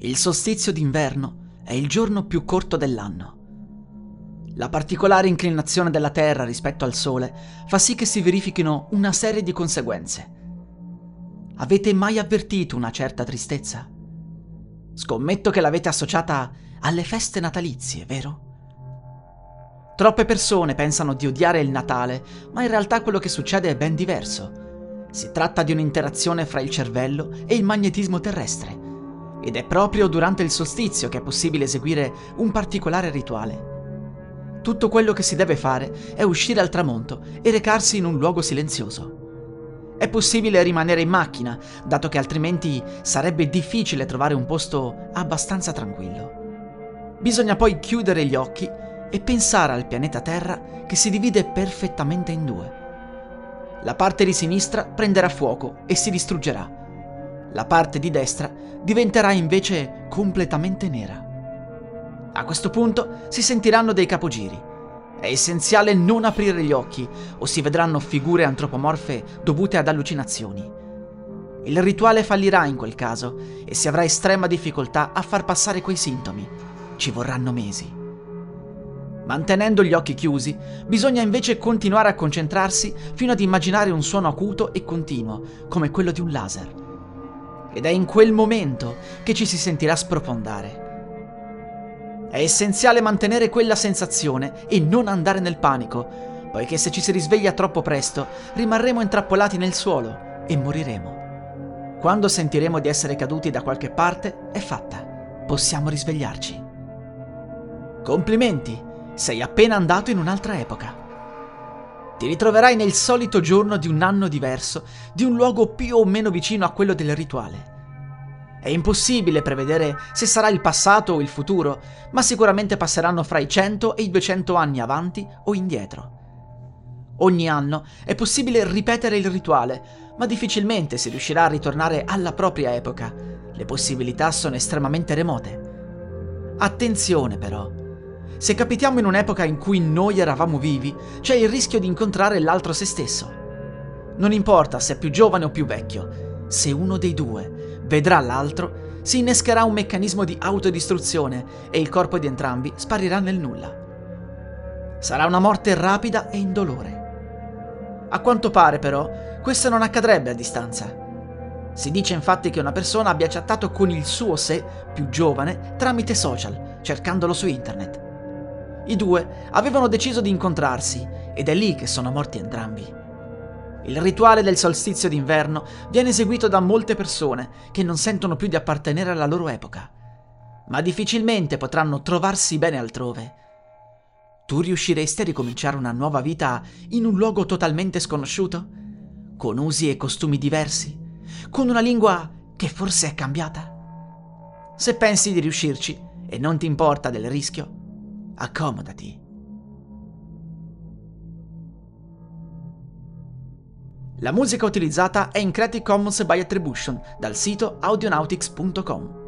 Il solstizio d'inverno è il giorno più corto dell'anno. La particolare inclinazione della Terra rispetto al Sole fa sì che si verifichino una serie di conseguenze. Avete mai avvertito una certa tristezza? Scommetto che l'avete associata alle feste natalizie, vero? Troppe persone pensano di odiare il Natale, ma in realtà quello che succede è ben diverso. Si tratta di un'interazione fra il cervello e il magnetismo terrestre, ed è proprio durante il solstizio che è possibile eseguire un particolare rituale. Tutto quello che si deve fare è uscire al tramonto e recarsi in un luogo silenzioso. È possibile rimanere in macchina, dato che altrimenti sarebbe difficile trovare un posto abbastanza tranquillo. Bisogna poi chiudere gli occhi e pensare al pianeta Terra che si divide perfettamente in due. La parte di sinistra prenderà fuoco e si distruggerà. La parte di destra diventerà invece completamente nera. A questo punto si sentiranno dei capogiri. È essenziale non aprire gli occhi o si vedranno figure antropomorfe dovute ad allucinazioni. Il rituale fallirà in quel caso e si avrà estrema difficoltà a far passare quei sintomi. Ci vorranno mesi. Mantenendo gli occhi chiusi, bisogna invece continuare a concentrarsi fino ad immaginare un suono acuto e continuo, come quello di un laser. Ed è in quel momento che ci si sentirà sprofondare. È essenziale mantenere quella sensazione e non andare nel panico, poiché se ci si risveglia troppo presto, rimarremo intrappolati nel suolo e moriremo. Quando sentiremo di essere caduti da qualche parte, è fatta. Possiamo risvegliarci. Complimenti! Sei appena andato in un'altra epoca. Ti ritroverai nel solito giorno di un anno diverso, di un luogo più o meno vicino a quello del rituale. È impossibile prevedere se sarà il passato o il futuro, ma sicuramente passeranno fra i 100 e i 200 anni avanti o indietro. Ogni anno è possibile ripetere il rituale, ma difficilmente si riuscirà a ritornare alla propria epoca. Le possibilità sono estremamente remote. Attenzione però. Se capitiamo in un'epoca in cui noi eravamo vivi, c'è il rischio di incontrare l'altro se stesso. Non importa se è più giovane o più vecchio, se uno dei due vedrà l'altro, si innescherà un meccanismo di autodistruzione e il corpo di entrambi sparirà nel nulla. Sarà una morte rapida e indolore. A quanto pare, però, questo non accadrebbe a distanza. Si dice infatti che una persona abbia chattato con il suo sé, più giovane, tramite social, cercandolo su internet. I due avevano deciso di incontrarsi, ed è lì che sono morti entrambi. Il rituale del solstizio d'inverno viene eseguito da molte persone che non sentono più di appartenere alla loro epoca, ma difficilmente potranno trovarsi bene altrove. Tu riusciresti a ricominciare una nuova vita in un luogo totalmente sconosciuto? Con usi e costumi diversi? Con una lingua che forse è cambiata? Se pensi di riuscirci e non ti importa del rischio, accomodati. La musica utilizzata è in Creative Commons by Attribution dal sito audionautics.com.